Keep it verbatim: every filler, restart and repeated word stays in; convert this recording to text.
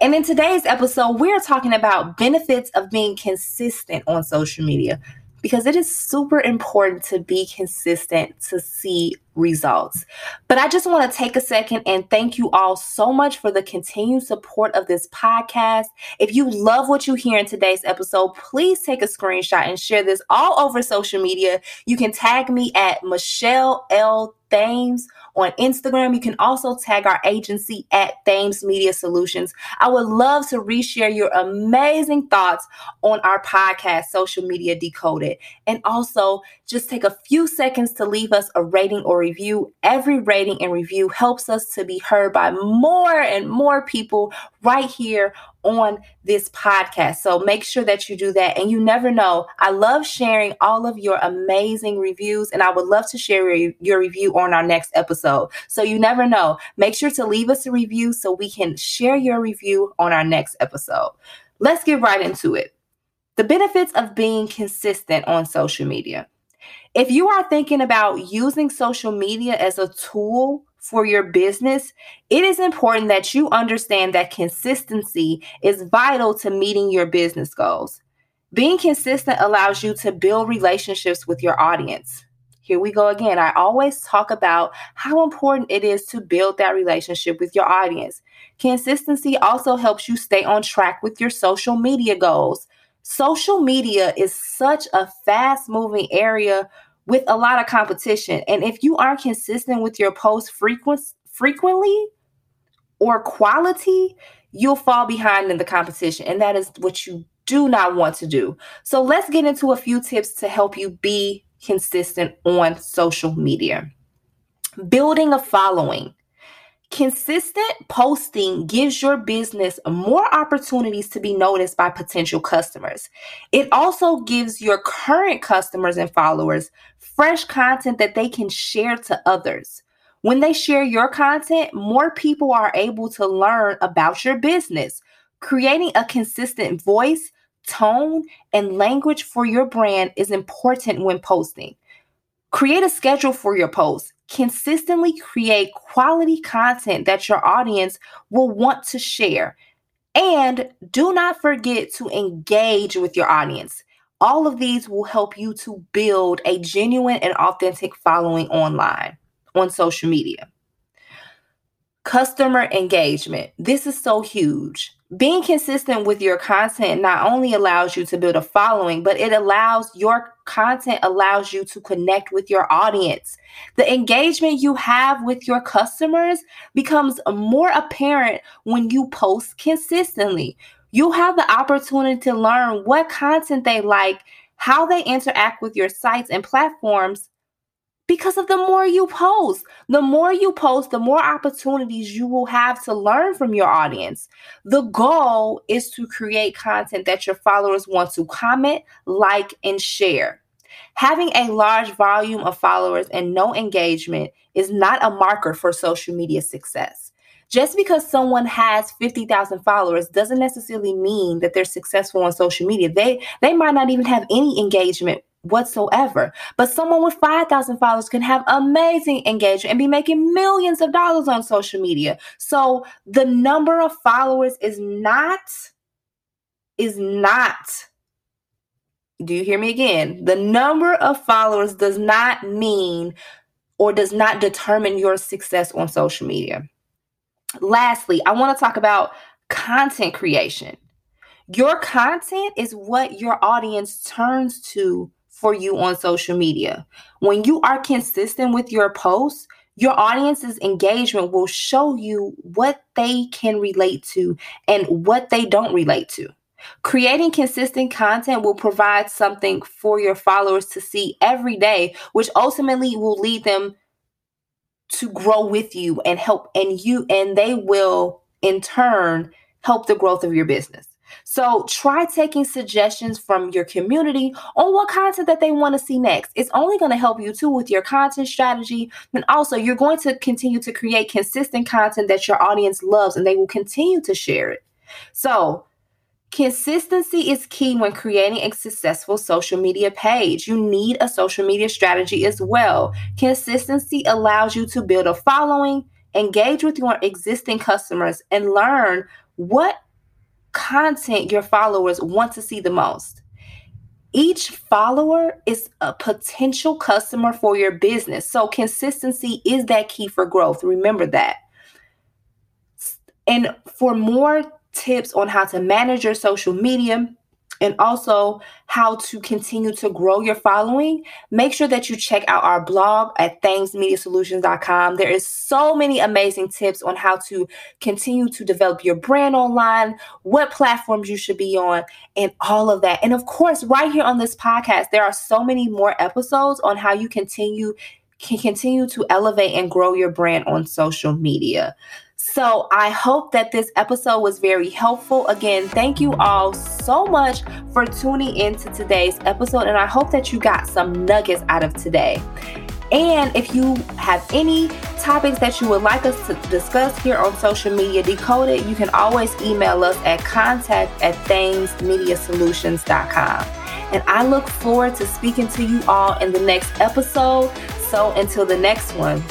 And in today's episode, we're talking about benefits of being consistent on social media, because it is super important to be consistent to see results. But I just want to take a second and thank you all so much for the continued support of this podcast. If you love what you hear in today's episode, please take a screenshot and share this all over social media. You can tag me at Michelle L. Thames on Instagram. You can also tag our agency at Thames Media Solutions. I would love to reshare your amazing thoughts on our podcast, Social Media Decoded. And also, just take a few seconds to leave us a rating or review. Every rating and review helps us to be heard by more and more people right here on this podcast. So make sure that you do that. And you never know, I love sharing all of your amazing reviews, and I would love to share re- your review on our next episode. So you never know, make sure to leave us a review so we can share your review on our next episode. Let's get right into it. The benefits of being consistent on social media. If you are thinking about using social media as a tool for your business, it is important that you understand that consistency is vital to meeting your business goals. Being consistent allows you to build relationships with your audience. Here we go again. I always talk about how important it is to build that relationship with your audience. Consistency also helps you stay on track with your social media goals. Social media is such a fast-moving area with a lot of competition. And if you aren't consistent with your posts frequently or quality, you'll fall behind in the competition. And that is what you do not want to do. So let's get into a few tips to help you be consistent on social media. Building a following. Consistent posting gives your business more opportunities to be noticed by potential customers. It also gives your current customers and followers fresh content that they can share to others. When they share your content, more people are able to learn about your business. Creating a consistent voice, tone, and language for your brand is important when posting. Create a schedule for your posts. Consistently create quality content that your audience will want to share. And do not forget to engage with your audience. All of these will help you to build a genuine and authentic following online, on social media. Customer engagement. This is so huge. Being consistent with your content not only allows you to build a following, but it allows your content allows you to connect with your audience. The engagement you have with your customers becomes more apparent when you post consistently. You'll have the opportunity to learn what content they like, how they interact with your sites and platforms. Because of the more you post, the more you post, the more opportunities you will have to learn from your audience. The goal is to create content that your followers want to comment, like, and share. Having a large volume of followers and no engagement is not a marker for social media success. Just because someone has fifty thousand followers doesn't necessarily mean that they're successful on social media. They, they might not even have any engagement whatsoever. But someone with five thousand followers can have amazing engagement and be making millions of dollars on social media. So the number of followers is not, is not, do you hear me again? The number of followers does not mean or does not determine your success on social media. Lastly, I want to talk about content creation. Your content is what your audience turns to for you on social media. When you are consistent with your posts, your audience's engagement will show you what they can relate to and what they don't relate to. Creating consistent content will provide something for your followers to see every day, which ultimately will lead them to grow with you and help and you, and they will in turn help the growth of your business. So try taking suggestions from your community on what content that they want to see next. It's only going to help you too with your content strategy. And also you're going to continue to create consistent content that your audience loves and they will continue to share it. So consistency is key when creating a successful social media page. You need a social media strategy as well. Consistency allows you to build a following, engage with your existing customers, and learn what content your followers want to see the most. Each follower is a potential customer for your business. So consistency is that key for growth. Remember that. And for more tips on how to manage your social media and also how to continue to grow your following, make sure that you check out our blog at thames media solutions dot com. There is so many amazing tips on how to continue to develop your brand online, what platforms you should be on, and all of that. And of course, right here on this podcast, there are so many more episodes on how you continue can continue to elevate and grow your brand on social media. So I hope that this episode was very helpful. Again, thank you all so much for tuning in to today's episode, and I hope that you got some nuggets out of today. And if you have any topics that you would like us to discuss here on Social Media Decoded, you can always email us at contact at thames media solutions dot com. And I look forward to speaking to you all in the next episode. So until the next one.